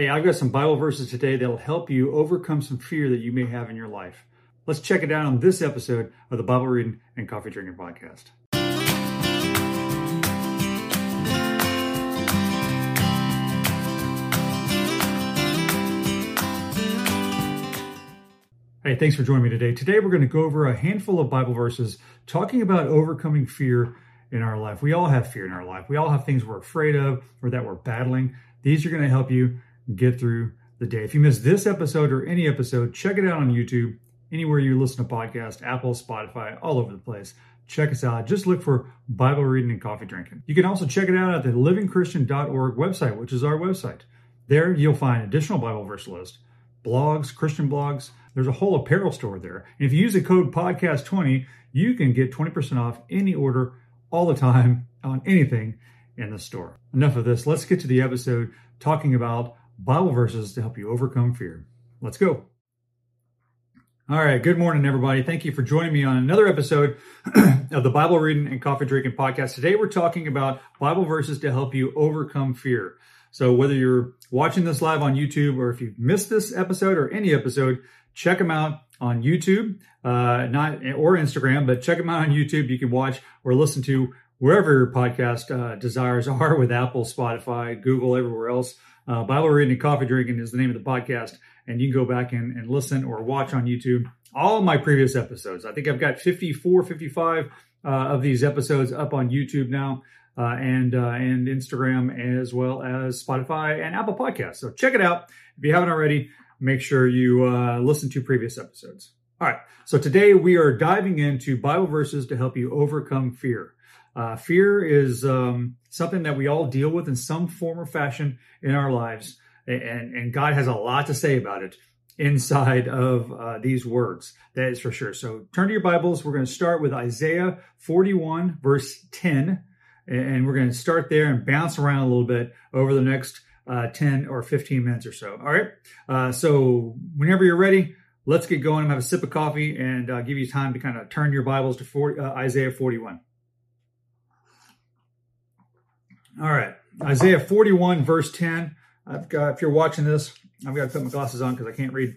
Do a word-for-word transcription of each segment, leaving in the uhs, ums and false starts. Hey, I've got some Bible verses today that'll help you overcome some fear that you may have in your life. Let's check it out on this episode of the Bible Reading and Coffee Drinking Podcast. Hey, thanks for joining me today. Today, we're going to go over a handful of Bible verses talking about overcoming fear in our life. We all have fear in our life. We all have things we're afraid of or that we're battling. These are going to help you get through the day. If you missed this episode or any episode, check it out on YouTube, anywhere you listen to podcasts, Apple, Spotify, all over the place. Check us out. Just look for Bible Reading and Coffee Drinking. You can also check it out at the living christian dot org website, which is our website. There you'll find additional Bible verse lists, blogs, Christian blogs. There's a whole apparel store there. And if you use the code podcast twenty, you can get twenty percent off any order all the time on anything in the store. Enough of this. Let's get to the episode talking about Bible verses to help you overcome fear. Let's go. All right. Good morning, everybody. Thank you for joining me on another episode of the Bible Reading and Coffee Drinking Podcast. Today, we're talking about Bible verses to help you overcome fear. So whether you're watching this live on YouTube or if you've missed this episode or any episode, check them out on YouTube, uh, not or Instagram, but check them out on YouTube. You can watch or listen to wherever your podcast uh, desires are, with Apple, Spotify, Google, everywhere else. Uh, Bible Reading and Coffee Drinking is the name of the podcast, and you can go back and, and listen or watch on YouTube all my previous episodes. I think I've got fifty-four, fifty-five uh, of these episodes up on YouTube now uh, and, uh, and Instagram, as well as Spotify and Apple Podcasts. So check it out. If you haven't already, make sure you uh, listen to previous episodes. All right, so today we are diving into Bible verses to help you overcome fear. Uh, fear is um, something that we all deal with in some form or fashion in our lives, and, and God has a lot to say about it inside of uh, these words. That is for sure. So turn to your Bibles. We're going to start with Isaiah forty-one, verse ten, and we're going to start there and bounce around a little bit over the next uh, ten or fifteen minutes or so. All right. Uh, so whenever you're ready, let's get going and have a sip of coffee and uh, give you time to kind of turn your Bibles to forty, uh, Isaiah forty-one. All right, Isaiah forty-one, verse ten. I've got, if you're watching this, I've got to put my glasses on because I can't read.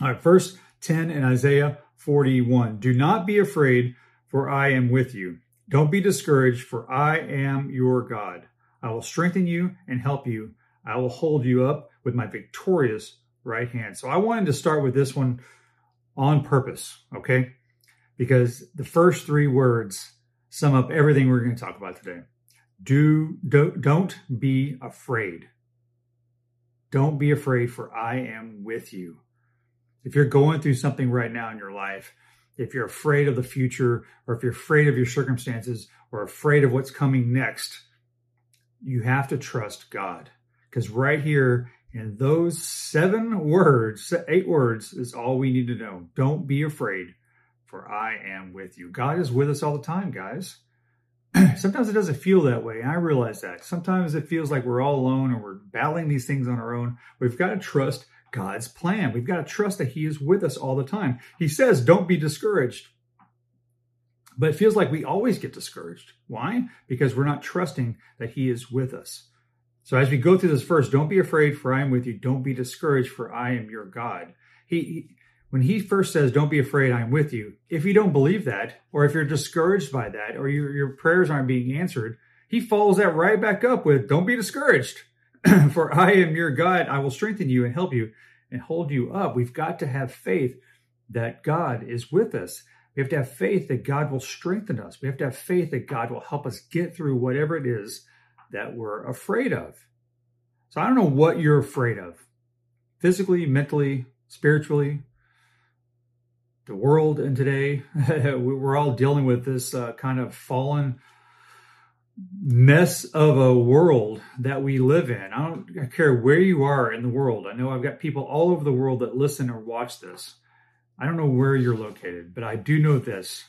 All right, verse ten in Isaiah forty-one. Do not be afraid, for I am with you. Don't be discouraged, for I am your God. I will strengthen you and help you. I will hold you up with my victorious right hand. So I wanted to start with this one on purpose, okay? Because the first three words sum up everything we're going to talk about today. Do, do, don't be afraid. Don't be afraid, for I am with you. If you're going through something right now in your life, if you're afraid of the future, or if you're afraid of your circumstances, or afraid of what's coming next, you have to trust God. Because right here in those seven words, eight words, is all we need to know. Don't be afraid, for I am with you. God is with us all the time, guys. Sometimes it doesn't feel that way, and I realize that. Sometimes it feels like we're all alone and we're battling these things on our own. We've got to trust God's plan. We've got to trust that He is with us all the time. He says, don't be discouraged. But it feels like we always get discouraged. Why? Because we're not trusting that He is with us. So as we go through this verse, don't be afraid, for I am with you. Don't be discouraged, for I am your God. He, he When he first says, don't be afraid, I'm with you. If you don't believe that, or if you're discouraged by that, or your, your prayers aren't being answered, he follows that right back up with, don't be discouraged. For I am your God. I will strengthen you and help you and hold you up. We've got to have faith that God is with us. We have to have faith that God will strengthen us. We have to have faith that God will help us get through whatever it is that we're afraid of. So I don't know what you're afraid of. Physically, mentally, spiritually. The world and today, we're all dealing with this uh, kind of fallen mess of a world that we live in. I don't I care where you are in the world. I know I've got people all over the world that listen or watch this. I don't know where you're located, but I do know this.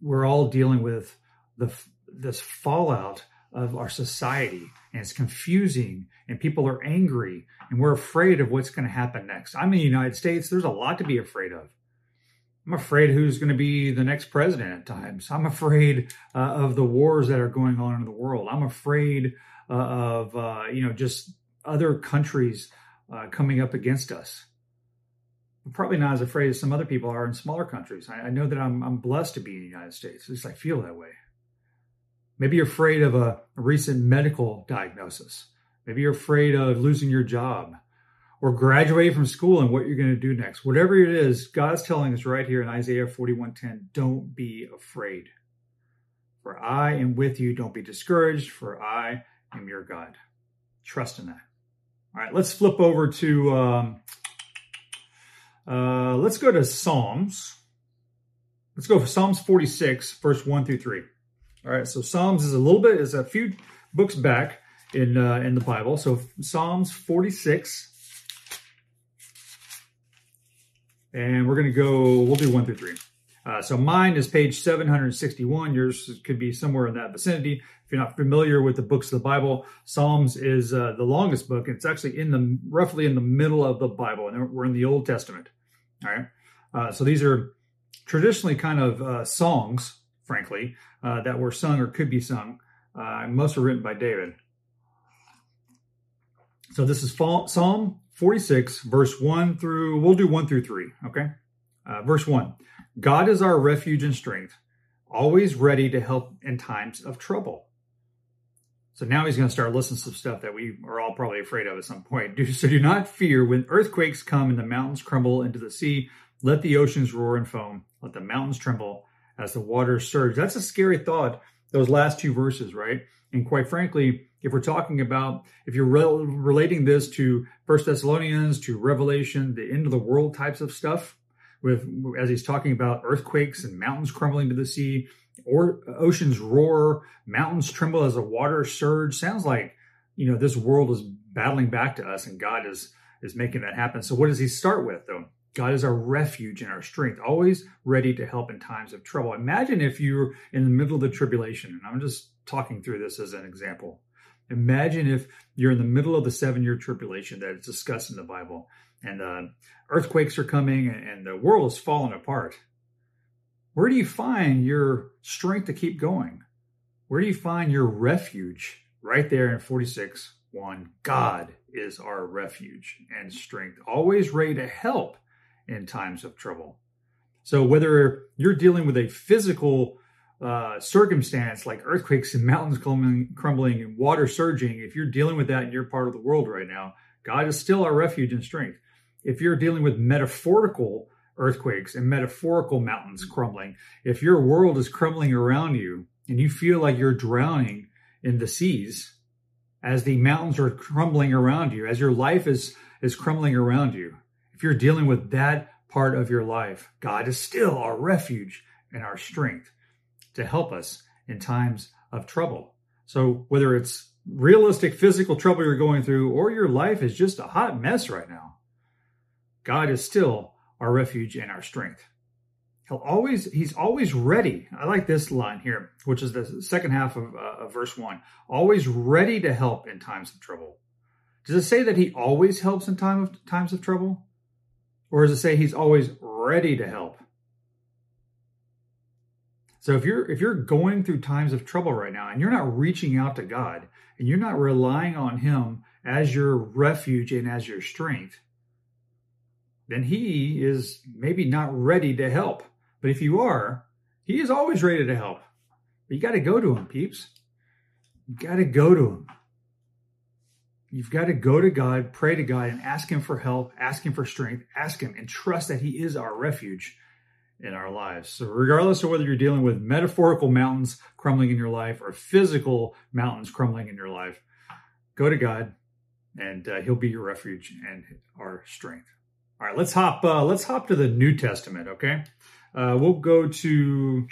We're all dealing with the this fallout of our society, and it's confusing, and people are angry, and we're afraid of what's going to happen next. I'm in the United States. There's a lot to be afraid of. I'm afraid who's going to be the next president at times. I'm afraid uh, of the wars that are going on in the world. I'm afraid uh, of, uh, you know, just other countries uh, coming up against us. I'm probably not as afraid as some other people are in smaller countries. I, I know that I'm, I'm blessed to be in the United States. At least I feel that way. Maybe you're afraid of a recent medical diagnosis. Maybe you're afraid of losing your job or graduating from school and what you're going to do next. Whatever it is, God's telling us right here in Isaiah forty-one ten, don't be afraid. For I am with you. Don't be discouraged, for I am your God. Trust in that. All right, let's flip over to, um, uh, let's go to Psalms. Let's go for Psalms forty-six, verse one through three. All right, so Psalms is a little bit, is a few books back in uh, in the Bible. So Psalms forty-six. And we're going to go, we'll do one through three. Uh, so mine is page seven sixty-one. Yours could be somewhere in that vicinity. If you're not familiar with the books of the Bible, Psalms is uh, the longest book. It's actually in the roughly in the middle of the Bible, and we're in the Old Testament. All right. Uh, so these are traditionally kind of uh, songs, frankly, uh, that were sung or could be sung. Uh, most were written by David. So this is Psalm forty-six, verse one through, we'll do one through three, okay? Uh, verse one, God is our refuge and strength, always ready to help in times of trouble. So now he's going to start listing some stuff that we are all probably afraid of at some point. Do, so do not fear when earthquakes come and the mountains crumble into the sea. Let the oceans roar and foam. Let the mountains tremble as the waters surge. That's a scary thought, those last two verses, right? And quite frankly, if we're talking about, if you're re- relating this to First Thessalonians, to Revelation, the end of the world types of stuff, with as he's talking about earthquakes and mountains crumbling to the sea, or oceans roar, mountains tremble as the waters surge, sounds like, you know, this world is battling back to us and God is, is making that happen. So what does he start with, though? God is our refuge and our strength, always ready to help in times of trouble. Imagine if you're in the middle of the tribulation, and I'm just talking through this as an example. Imagine if you're in the middle of the seven-year tribulation that is discussed in the Bible, and uh, earthquakes are coming, and, and the world is falling apart. Where do you find your strength to keep going? Where do you find your refuge? Right there in forty-six one, God is our refuge and strength, always ready to help in times of trouble. So whether you're dealing with a physical uh, circumstance like earthquakes and mountains crumbling, crumbling and water surging, if you're dealing with that in your part of the world right now, God is still our refuge and strength. If you're dealing with metaphorical earthquakes and metaphorical mountains crumbling, if your world is crumbling around you and you feel like you're drowning in the seas as the mountains are crumbling around you, as your life is, is crumbling around you, if you're dealing with that part of your life, God is still our refuge and our strength to help us in times of trouble. So whether it's realistic physical trouble you're going through or your life is just a hot mess right now, God is still our refuge and our strength. He'll always, he's always ready. I like this line here, which is the second half of, uh, of verse one. Always ready to help in times of trouble. Does it say that he always helps in time of, times of trouble? Or does it say he's always ready to help? So if you're if you're going through times of trouble right now and you're not reaching out to God and you're not relying on him as your refuge and as your strength, then he is maybe not ready to help. But if you are, he is always ready to help. But you got to go to him, peeps. You got to go to him. You've got to go to God, pray to God, and ask him for help, ask him for strength, ask him, and trust that he is our refuge in our lives. So regardless of whether you're dealing with metaphorical mountains crumbling in your life or physical mountains crumbling in your life, go to God, and uh, he'll be your refuge and our strength. All right, let's hop uh, let's hop to the New Testament, okay? Uh, we'll go to,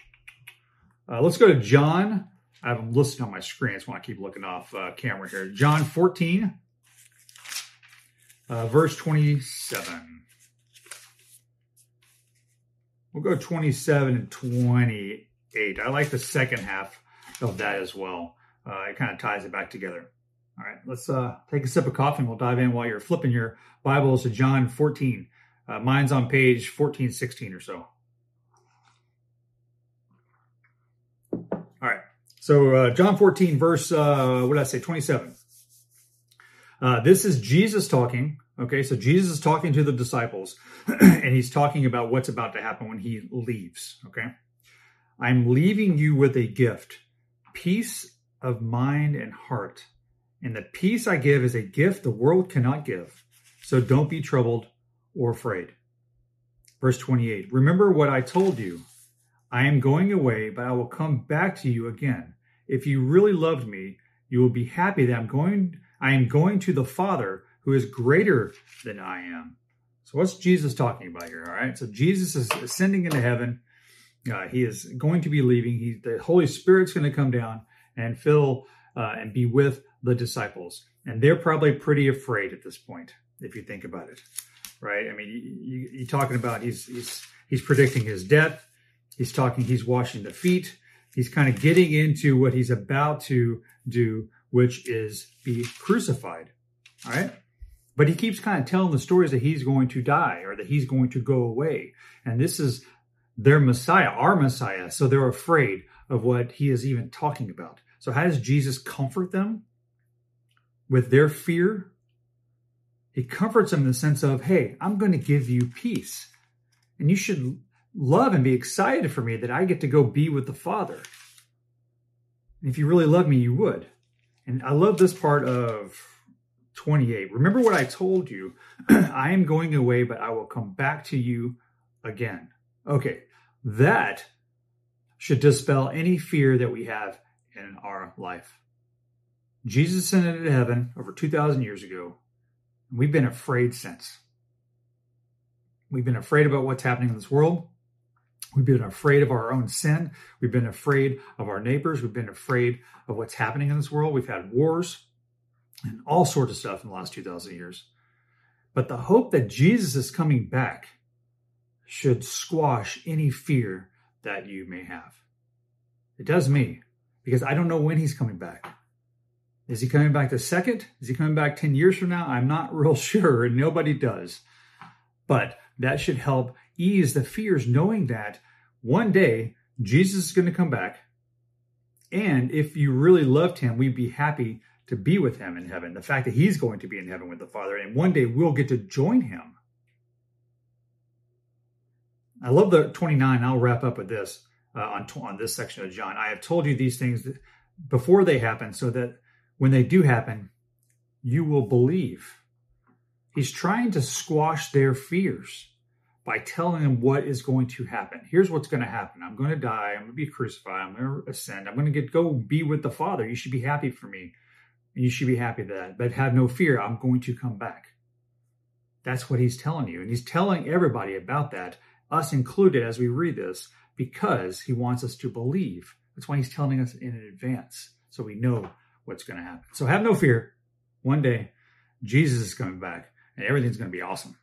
uh, let's go to John. I have them listed on my screen. That's why I keep looking off uh, camera here. John fourteen, uh, verse twenty-seven. We'll go twenty-seven and twenty-eight. I like the second half of that as well. Uh, it kind of ties it back together. All right, let's uh, take a sip of coffee, and we'll dive in while you're flipping your Bibles to John fourteen. Uh, mine's on page fourteen sixteen or so. So uh, John fourteen, verse, uh, what did I say, twenty-seven. Uh, this is Jesus talking. Okay, so Jesus is talking to the disciples, and he's talking about what's about to happen when he leaves. Okay, I'm leaving you with a gift, peace of mind and heart. And the peace I give is a gift the world cannot give. So don't be troubled or afraid. Verse twenty-eight, remember what I told you. I am going away, but I will come back to you again. If you really loved me, you will be happy that I'm going, I am going to the Father who is greater than I am. So what's Jesus talking about here? All right. So Jesus is ascending into heaven. Uh, he is going to be leaving. He, the Holy Spirit's going to come down and fill uh, and be with the disciples. And they're probably pretty afraid at this point, if you think about it, right? I mean, you, you're talking about he's he's he's predicting his death. He's talking, he's washing the feet. He's kind of getting into what he's about to do, which is be crucified, all right? But he keeps kind of telling the stories that he's going to die or that he's going to go away. And this is their Messiah, our Messiah. So they're afraid of what he is even talking about. So how does Jesus comfort them with their fear? He comforts them in the sense of, hey, I'm going to give you peace. And you should love and be excited for me that I get to go be with the Father. And if you really love me, you would. And I love this part of twenty-eight. Remember what I told you. I am going away, but I will come back to you again. Okay, that should dispel any fear that we have in our life. Jesus ascended into heaven over two thousand years ago. And we've been afraid since. We've been afraid about what's happening in this world. We've been afraid of our own sin. We've been afraid of our neighbors. We've been afraid of what's happening in this world. We've had wars and all sorts of stuff in the last two thousand years. But the hope that Jesus is coming back should squash any fear that you may have. It does me, because I don't know when he's coming back. Is he coming back the second? Is he coming back ten years from now? I'm not real sure, and nobody does. But that should help ease the fears, knowing that one day Jesus is going to come back. And if you really loved him, we'd be happy to be with him in heaven. The fact that he's going to be in heaven with the Father, and one day we'll get to join him. I love the twenty-nine. I'll wrap up with this uh, on, on this section of John. I have told you these things before they happen so that when they do happen, you will believe. He's trying to squash their fears by telling them what is going to happen. Here's what's going to happen. I'm going to die. I'm going to be crucified. I'm going to ascend. I'm going to get go be with the Father. You should be happy for me. And you should be happy that, but have no fear. I'm going to come back. That's what he's telling you. And he's telling everybody about that, us included, as we read this, because he wants us to believe. That's why he's telling us in advance, so we know what's going to happen. So have no fear. One day, Jesus is coming back, and everything's going to be awesome.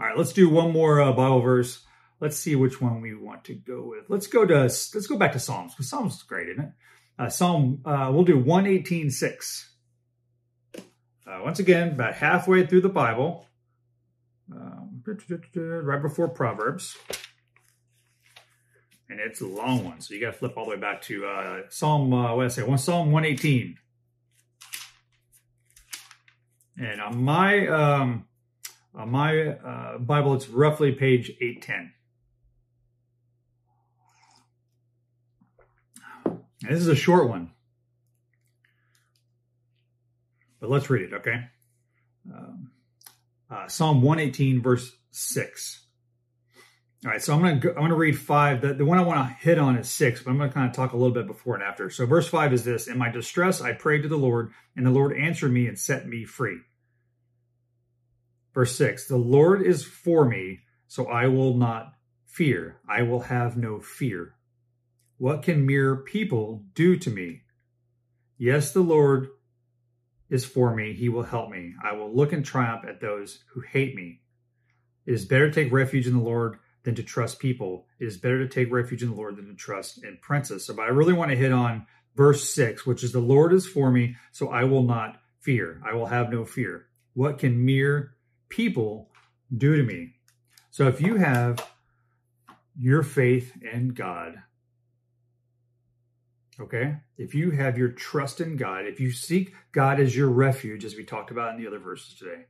All right, let's do one more uh, Bible verse. Let's see which one we want to go with. Let's go to let's go back to Psalms, because Psalms is great, isn't it? Uh, Psalm, uh, we'll do one eighteen six. Uh, once again, about halfway through the Bible, um, right before Proverbs. And it's a long one, so you got to flip all the way back to uh, Psalm, uh, what did I say? One, Psalm one eighteen. And on my um, on my uh, Bible, it's roughly page eight ten. And this is a short one, but let's read it, okay? Um, uh, Psalm one eighteen, verse six. All right, so I'm going to I'm going to read five. The, the one I want to hit on is six, but I'm going to kind of talk a little bit before and after. So verse five is this: in my distress, I prayed to the Lord, and the Lord answered me and set me free. Verse six, the Lord is for me, so I will not fear. I will have no fear. What can mere people do to me? Yes, the Lord is for me. He will help me. I will look in triumph at those who hate me. It is better to take refuge in the Lord than to trust people. It is better to take refuge in the Lord than to trust in princes. So, but I really want to hit on verse six, which is the Lord is for me, so I will not fear. I will have no fear. What can mere people do to me? So if you have your faith in God, Okay, if you have your trust in God, if you seek God as your refuge, as we talked about in the other verses today,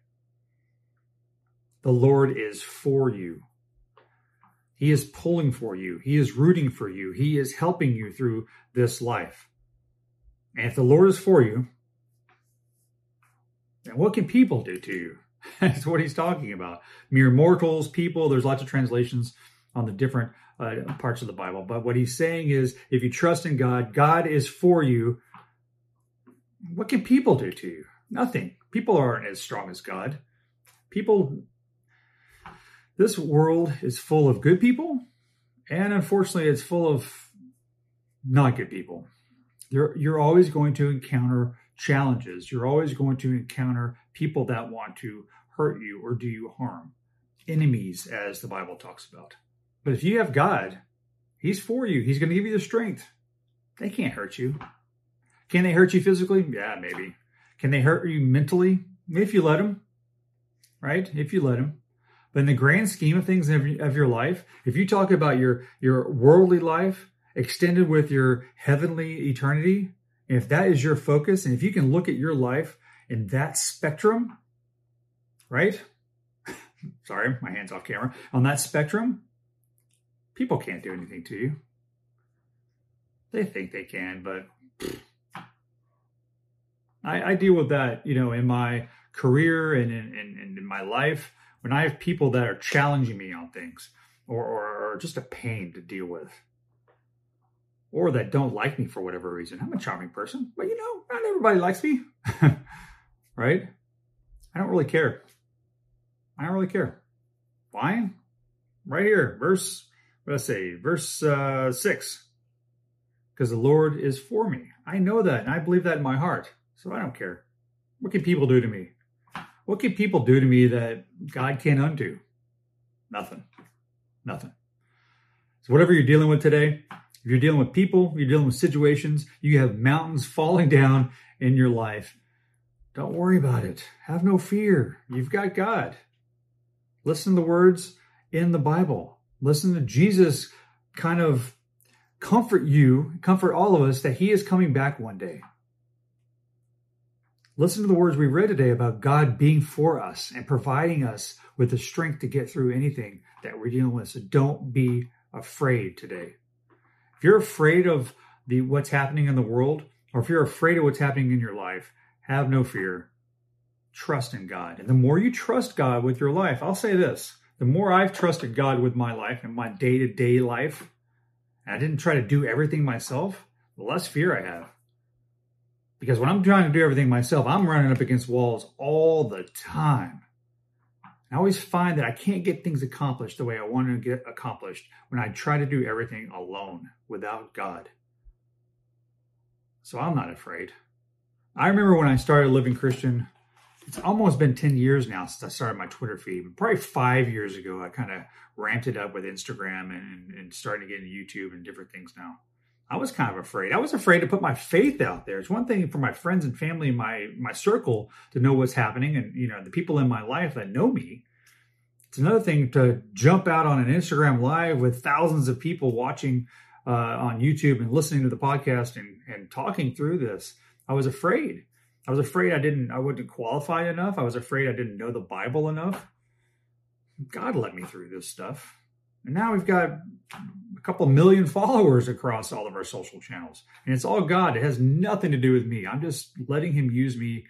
the Lord is for you. He is pulling for you. He is rooting for you. He is helping you through this life. And if the Lord is for you, then what can people do to you? That's what he's talking about. Mere mortals, people. There's lots of translations on the different uh, parts of the Bible. But what he's saying is, if you trust in God, God is for you. What can people do to you? Nothing. People aren't as strong as God. People, this world is full of good people, and unfortunately, it's full of not good people. You're, you're always going to encounter challenges. You're always going to encounter people that want to hurt you or do you harm. Enemies, as the Bible talks about. But if you have God, he's for you. He's going to give you the strength. They can't hurt you. Can they hurt you physically? Yeah, maybe. Can they hurt you mentally? If you let them, right? If you let them. But in the grand scheme of things of your life, if you talk about your, your worldly life extended with your heavenly eternity, and if that is your focus, and if you can look at your life in that spectrum, right? Sorry, my hand's off camera. On that spectrum, people can't do anything to you. They think they can, but I, I deal with that, you know, in my career and in, in, in my life when I have people that are challenging me on things or, or, or just a pain to deal with or that don't like me for whatever reason. I'm a charming person, but you know, not everybody likes me, right? I don't really care. I don't really care. Why? Right here, verse, what did I say? Verse uh, six. Because the Lord is for me. I know that, and I believe that in my heart. So I don't care. What can people do to me? What can people do to me that God can't undo? Nothing. Nothing. So whatever you're dealing with today, if you're dealing with people, you're dealing with situations, you have mountains falling down in your life, don't worry about it. Have no fear. You've got God. Listen to the words in the Bible. Listen to Jesus kind of comfort you, comfort all of us that he is coming back one day. Listen to the words we read today about God being for us and providing us with the strength to get through anything that we're dealing with. So don't be afraid today. If you're afraid of the what's happening in the world, or if you're afraid of what's happening in your life, have no fear. Trust in God. And the more you trust God with your life, I'll say this, the more I've trusted God with my life and my day-to-day life, and I didn't try to do everything myself, the less fear I have. Because when I'm trying to do everything myself, I'm running up against walls all the time. I always find that I can't get things accomplished the way I want to get accomplished when I try to do everything alone without God. So I'm not afraid. I remember when I started Living Christian, it's almost been ten years now since I started my Twitter feed. Probably five years ago, I kind of ramped it up with Instagram and, and started to get into YouTube and different things now. I was kind of afraid. I was afraid to put my faith out there. It's one thing for my friends and family and my, my circle to know what's happening and, you know, the people in my life that know me. It's another thing to jump out on an Instagram Live with thousands of people watching uh, on YouTube and listening to the podcast and, and talking through this. I was afraid. I was afraid I didn't, I wasn't qualified enough. I was afraid I didn't know the Bible enough. God let me through this stuff. And now we've got a couple million followers across all of our social channels. And it's all God. It has nothing to do with me. I'm just letting him use me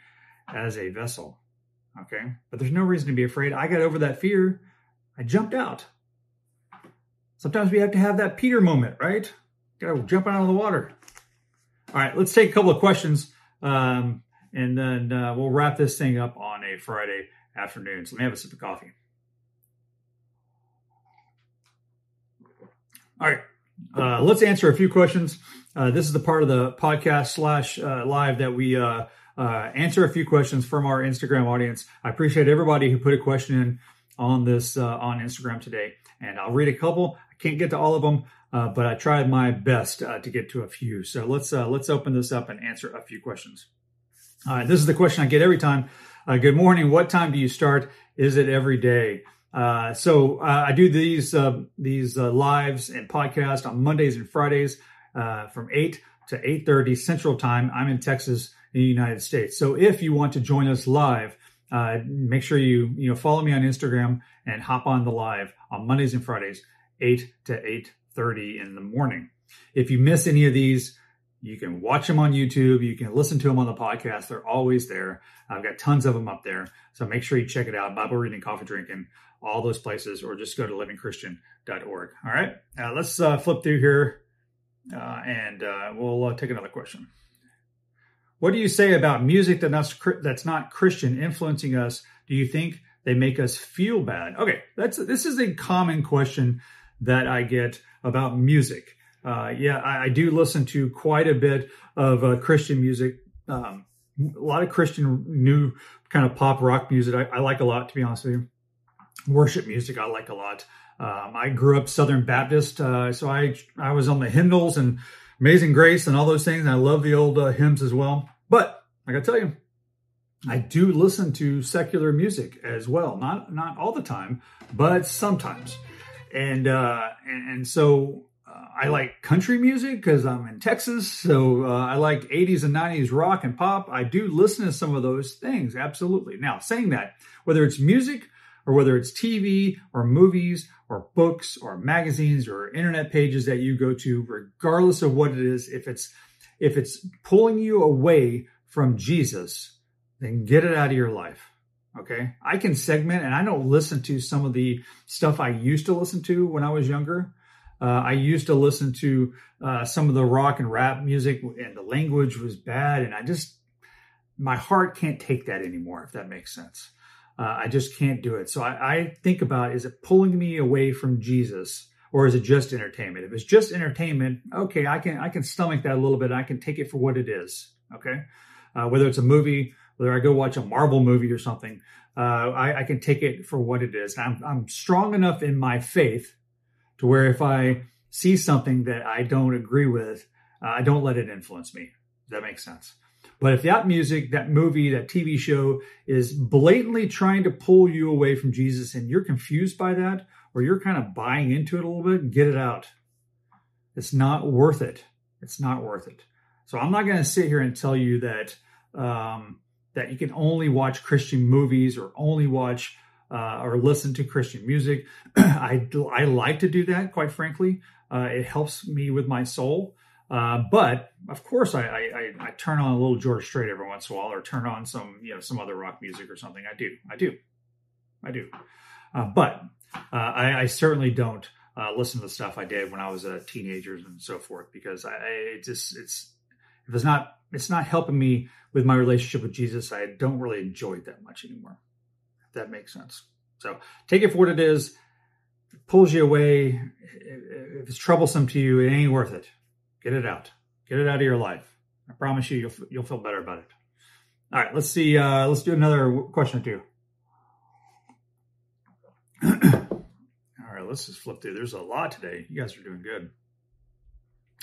as a vessel. Okay. But there's no reason to be afraid. I got over that fear. I jumped out. Sometimes we have to have that Peter moment, right? Got to jump out of the water. All right. Let's take a couple of questions. Um, And then uh, we'll wrap this thing up on a Friday afternoon. So let me have a sip of coffee. All right. Uh, let's answer a few questions. Uh, this is the part of the podcast slash uh, live that we uh, uh, answer a few questions from our Instagram audience. I appreciate everybody who put a question in on this uh, on Instagram today. And I'll read a couple. I can't get to all of them, uh, but I tried my best uh, to get to a few. So let's uh, let's open this up and answer a few questions. Uh, this is the question I get every time. Uh, good morning. What time do you start? Is it every day? Uh, so uh, I do these uh, these uh, lives and podcasts on Mondays and Fridays uh, from eight to eight thirty Central Time. I'm in Texas in the United States. So if you want to join us live, uh, make sure you, you know, follow me on Instagram and hop on the live on Mondays and Fridays, eight to eight thirty in the morning. If you miss any of these, you can watch them on YouTube. You can listen to them on the podcast. They're always there. I've got tons of them up there. So make sure you check it out. Bible reading, coffee drinking, all those places, or just go to living christian dot org. All right. Uh, let's uh, flip through here uh, and uh, we'll uh, take another question. What do you say about music that's not Christian influencing us? Do you think they make us feel bad? Okay. That's, this is a common question that I get about music. Uh, yeah, I, I do listen to quite a bit of uh, Christian music, um, a lot of Christian new kind of pop rock music. I, I like a lot, to be honest with you. Worship music I like a lot. Um, I grew up Southern Baptist, uh, so I I was on the hymnals and Amazing Grace and all those things. And I love the old uh, hymns as well. But I got to tell you, I do listen to secular music as well. Not not all the time, but sometimes. And uh, and, and so. I like country music because I'm in Texas, so uh, I like eighties and nineties rock and pop. I do listen to some of those things, absolutely. Now, saying that, whether it's music or whether it's T V or movies or books or magazines or internet pages that you go to, regardless of what it is, if it's if it's pulling you away from Jesus, then get it out of your life. Okay? I can segment, and I don't listen to some of the stuff I used to listen to when I was younger. Uh, I used to listen to uh, some of the rock and rap music, and the language was bad. And I just, my heart can't take that anymore, if that makes sense. Uh, I just can't do it. So I, I think about, is it pulling me away from Jesus, or is it just entertainment? If it's just entertainment, okay, I can I can stomach that a little bit. I can take it for what it is, okay? Uh, whether it's a movie, whether I go watch a Marvel movie or something, uh, I, I can take it for what it is. I'm, I'm strong enough in my faith to where if I see something that I don't agree with, uh, I don't let it influence me. That makes sense. But if that music, that movie, that T V show is blatantly trying to pull you away from Jesus, and you're confused by that, or you're kind of buying into it a little bit, get it out. It's not worth it. It's not worth it. So I'm not going to sit here and tell you that um, that you can only watch Christian movies or only watch Uh, or listen to Christian music. I, I like to do that, quite frankly. Uh, it helps me with my soul. Uh, but of course, I, I, I turn on a little George Strait every once in a while, or turn on some, you know, some other rock music or something. I do, I do, I do. Uh, but uh, I, I certainly don't uh, listen to the stuff I did when I was a teenager and so forth, because I, it just it's if it's not it's not helping me with my relationship with Jesus. I don't really enjoy it that much anymore. That makes sense. So take it for what it is. If it pulls you away, if it's troublesome to you, it ain't worth it. Get it out. Get it out of your life. I promise you, you'll you'll feel better about it. All right, let's see. Uh, let's do another question or two. All right, let's just flip through. There's a lot today. You guys are doing good.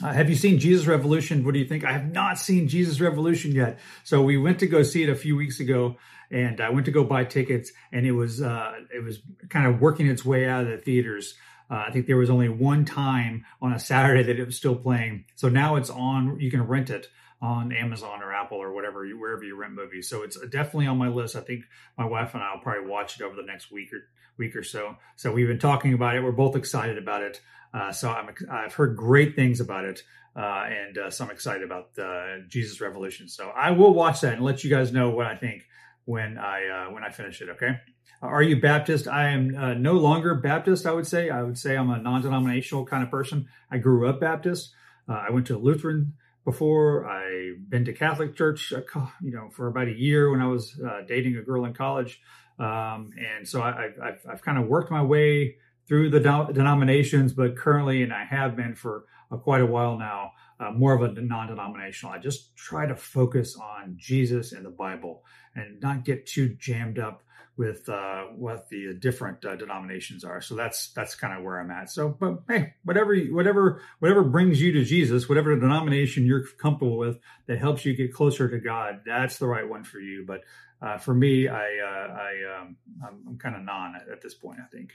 Uh, have you seen Jesus Revolution? What do you think? I have not seen Jesus Revolution yet. So we went to go see it a few weeks ago, and I went to go buy tickets, and it was uh, it was kind of working its way out of the theaters. Uh, I think there was only one time on a Saturday that it was still playing. So now it's on. You can rent it on Amazon or Apple or whatever, wherever you rent movies. So it's definitely on my list. I think my wife and I will probably watch it over the next week or week or so. So we've been talking about it. We're both excited about it. Uh, so I'm, I've heard great things about it, uh, and uh, so I'm excited about uh, Jesus Revolution. So I will watch that and let you guys know what I think when I uh, when I finish it. Okay. Are you Baptist? I am uh, no longer Baptist. I would say I would say I'm a non-denominational kind of person. I grew up Baptist. Uh, I went to Lutheran before. I've been to Catholic church, you know, for about a year when I was uh, dating a girl in college, um, and so I, I've, I've kind of worked my way through the denominations, but currently, and I have been for uh, quite a while now, uh, more of a non-denominational. I just try to focus on Jesus and the Bible, and not get too jammed up with uh, what the different uh, denominations are. So that's that's kind of where I'm at. So, but hey, whatever, whatever, whatever brings you to Jesus, whatever denomination you're comfortable with that helps you get closer to God, that's the right one for you. But uh, for me, I, uh, I um, I'm, I'm kind of non at this point, I think.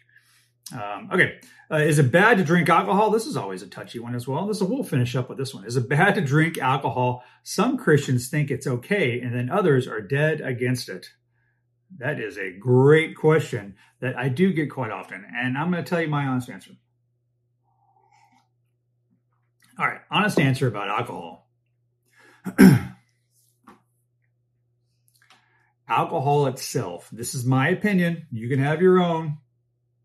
Um, okay. Uh, is it bad to drink alcohol? This is always a touchy one as well. This we'll finish up with this one. Is it bad to drink alcohol? Some Christians think it's okay, and then others are dead against it. That is a great question that I do get quite often, and I'm going to tell you my honest answer. All right, honest answer about alcohol. Alcohol itself, this is my opinion. You can have your own.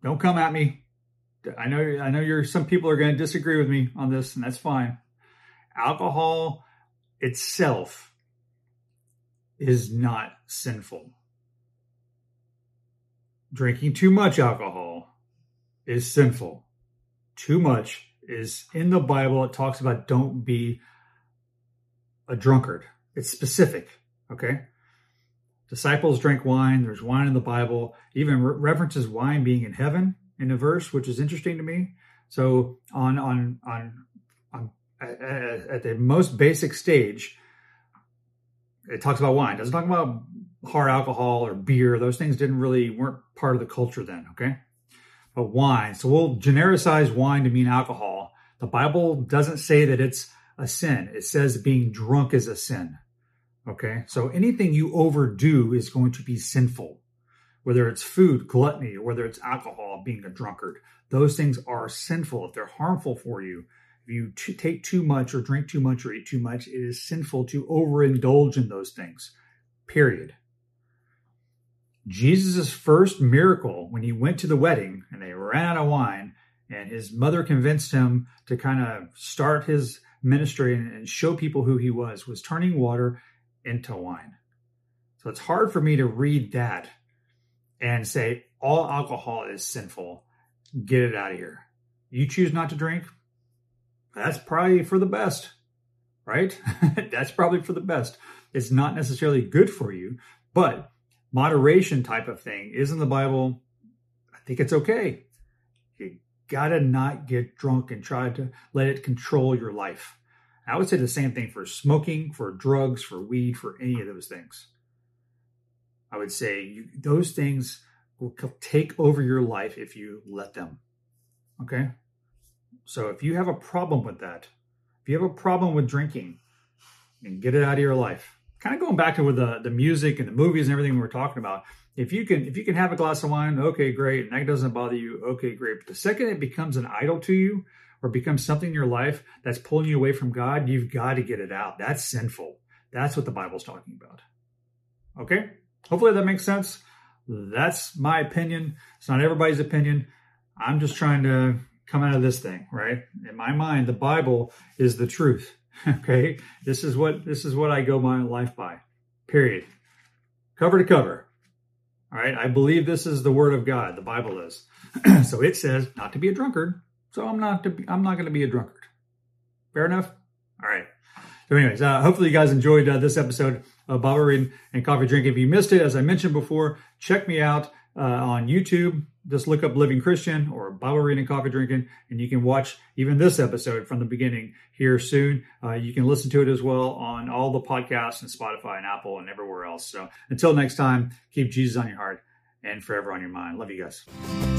Don't come at me. I know I know you're some people are going to disagree with me on this, and that's fine. Alcohol itself is not sinful. Drinking too much alcohol is sinful. Too much is in the Bible. It talks about don't be a drunkard. It's specific, okay? Disciples drink wine. There's wine in the Bible. Even re- references wine being in heaven in a verse, which is interesting to me. So on on on, on at the most basic stage, it talks about wine. It doesn't talk about hard alcohol or beer. Those things didn't really, weren't part of the culture then, okay? But wine. So we'll genericize wine to mean alcohol. The Bible doesn't say that it's a sin. It says being drunk is a sin, okay? So anything you overdo is going to be sinful, whether it's food, gluttony, or whether it's alcohol, being a drunkard. Those things are sinful if they're harmful for you. If you t- take too much or drink too much or eat too much, it is sinful to overindulge in those things, period. Jesus' first miracle when he went to the wedding and they ran out of wine and his mother convinced him to kind of start his ministry and, and show people who he was, was turning water into wine. So it's hard for me to read that and say all alcohol is sinful. Get it out of here. You choose not to drink. That's probably for the best, right? That's probably for the best. It's not necessarily good for you, but moderation type of thing is in the Bible. I think it's okay. You gotta not get drunk and try to let it control your life. I would say the same thing for smoking, for drugs, for weed, for any of those things. I would say you, those things will take over your life if you let them, okay? So if you have a problem with that, if you have a problem with drinking, then get it out of your life. Kind of going back to with the, the music and the movies and everything we were talking about. If you can if you can have a glass of wine, okay, great. And that doesn't bother you, okay, great. But the second it becomes an idol to you or becomes something in your life that's pulling you away from God, you've got to get it out. That's sinful. That's what the Bible's talking about. Okay? Hopefully that makes sense. That's my opinion. It's not everybody's opinion. I'm just trying to come out of this thing, right? In my mind, the Bible is the truth. Okay, this is what this is what I go my life by, period, cover to cover. All right, I believe this is the word of God. The Bible is, so it says not to be a drunkard. So I'm not to be, I'm not going to be a drunkard. Fair enough. All right. So, anyways, uh, hopefully you guys enjoyed uh, this episode of Bible reading and coffee drinking. If you missed it, as I mentioned before, check me out uh, on YouTube. Just look up Living Christian or Bible reading and coffee drinking, and you can watch even this episode from the beginning here soon. Uh, you can listen to it as well on all the podcasts and Spotify and Apple and everywhere else. So until next time, keep Jesus on your heart and forever on your mind. Love you guys.